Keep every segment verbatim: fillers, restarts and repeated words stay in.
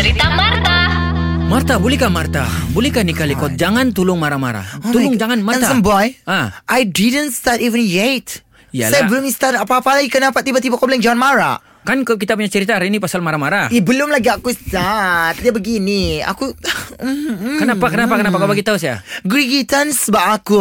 Cerita Martha. Martha, bolehkah Martha? Bolehkah ni kali kau jangan tolong marah-marah. Oh tolong jangan Martha. Handsome boy. Ha. I didn't start even yet. Yalah. Saya belum start apa-apa lagi. Kenapa tiba-tiba kau bilang jangan marah? Kan kita punya cerita hari ini pasal marah-marah. Eh, belum lagi aku start. Dia begini. Aku mm, Kenapa kenapa mm. kenapa kau bagi tahu saya? Gerigitan sebab aku.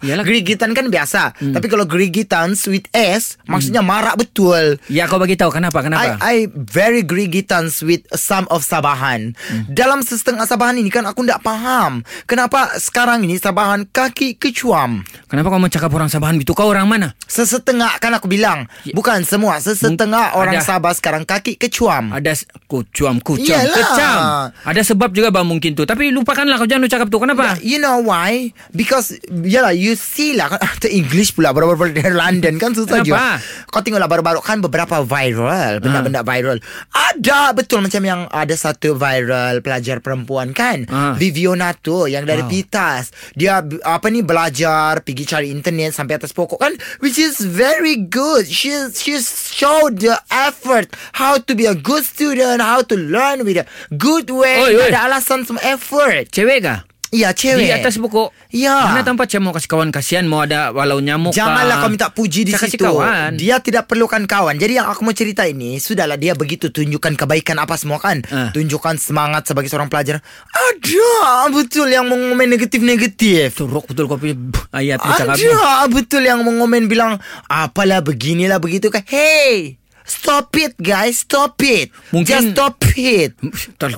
Yalah. Gerigitan kan biasa. Mm. Tapi kalau gerigitan with S mm. maksudnya marak betul. Ya, kau bagi tahu kenapa kenapa? I, I very gerigitan with some of Sabahan. Mm. Dalam setengah Sabahan ini kan aku tak faham. Kenapa sekarang ini Sabahan kaki kecuam? Kenapa kau mencakap orang Sabahan itu? Kau orang mana? Sesetengah kan aku bilang. Bukan semua, sesetengah orang orang ada. Sabah sekarang kaki kecuam. Ada kucuam, kucuam, Yalah. kecam. Ada sebab juga bang mungkin tu. Tapi lupakanlah, kau jangan lu cakap tu. Kenapa? You know why? Because yalah, you see lah. Itu English pula. Baru-baru dari London kan susah juga. Kau tengoklah baru-baru kan beberapa viral, benda-benda ha. viral. Ada betul macam yang ada satu viral pelajar perempuan kan. Ha. Veveonah tu yang dari oh. Pitas. Dia apa ni belajar, pergi cari internet sampai atas pokok kan, which is very good. She she showed the effort, how to be a good student, how to learn with a good way. Oi, oi. Ada alasan semua effort. Cewek kah? Ya, cewek. Di atas pokok. Ya. Mana tanpa cewek mau kasih kawan, kasihan mau ada walau nyamuk. Janganlah kau minta puji di situ. Kawan. Dia tidak perlukan kawan. Jadi yang aku mau cerita ini, sudahlah dia begitu tunjukkan kebaikan apa semua kan. Uh. Tunjukkan semangat sebagai seorang pelajar. Ada betul yang mengomen negatif-negatif. Teruk betul kau punya ayat. Ada betul yang mengomen bilang apalah beginilah begitu kan. Hey. Stop it guys, stop it. Mungkin just stop it.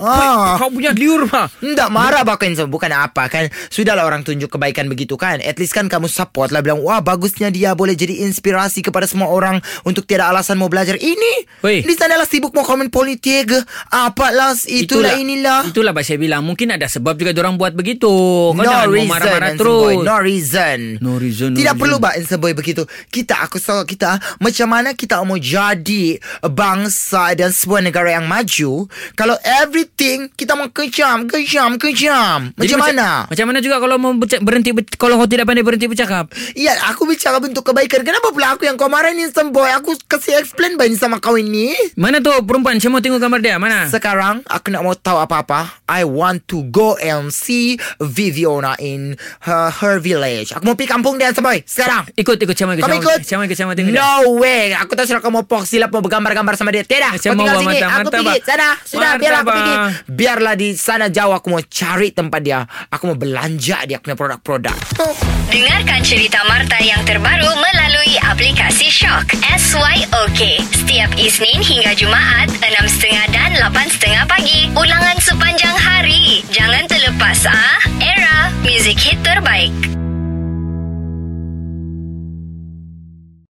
ah. Kau punya liur mah. Tak marah bahkan, bukan apa kan. Sudahlah orang tunjuk kebaikan begitu kan. At least kan kamu support lah, bilang wah bagusnya dia boleh jadi inspirasi kepada semua orang untuk tiada alasan mau belajar. Ini Oi. di sana lah sibuk mau komen politik. Apalah itulah, itulah inilah. Itulah bahasa saya bilang. Mungkin ada sebab juga orang buat begitu. Kau no jangan reason, marah-marah terus. No reason. No reason. Tidak no perlu bah Ensa Boy begitu. Kita aku tahu kita macam mana kita mau jadi bangsa dan sebuah negara yang maju kalau everything kita mau kejam, kejam, kejam. Macam, macam mana? Macam mana juga kalau mau berhenti, kalau kau tidak pandai berhenti bercakap. Iya, aku bicara bentuk kebaikan. Kenapa pula aku yang kau marahin, Instant Boy? Aku kasih explain baik sama kau ini. Mana tu perempuan? Saya mau tengok gambar dia. Mana? Sekarang aku nak mau tahu apa-apa. I want to go and see Veveonah in her, her village. Aku mau pergi kampung dia, Instant Boy. Sekarang. Ikut, ikut. Kamu ikut. Kamu ikut. Kamu ikut. Kamu ikut. No way. Aku tak suruh kamu poksi lah. Mau bergambar-gambar sama dia. Tidak, kau tinggal sini. Mata, aku pergi sana. Sudah, mata, biarlah aku pergi. Biarlah di sana jauh. Aku mau cari tempat dia. Aku mau belanja dia punya produk-produk. Dengarkan cerita Martha yang terbaru melalui aplikasi Shock S Y O K setiap Isnin hingga Jumaat enam tiga puluh dan lapan tiga puluh pagi. Ulangan sepanjang hari. Jangan terlepas ah. Era, music hit terbaik.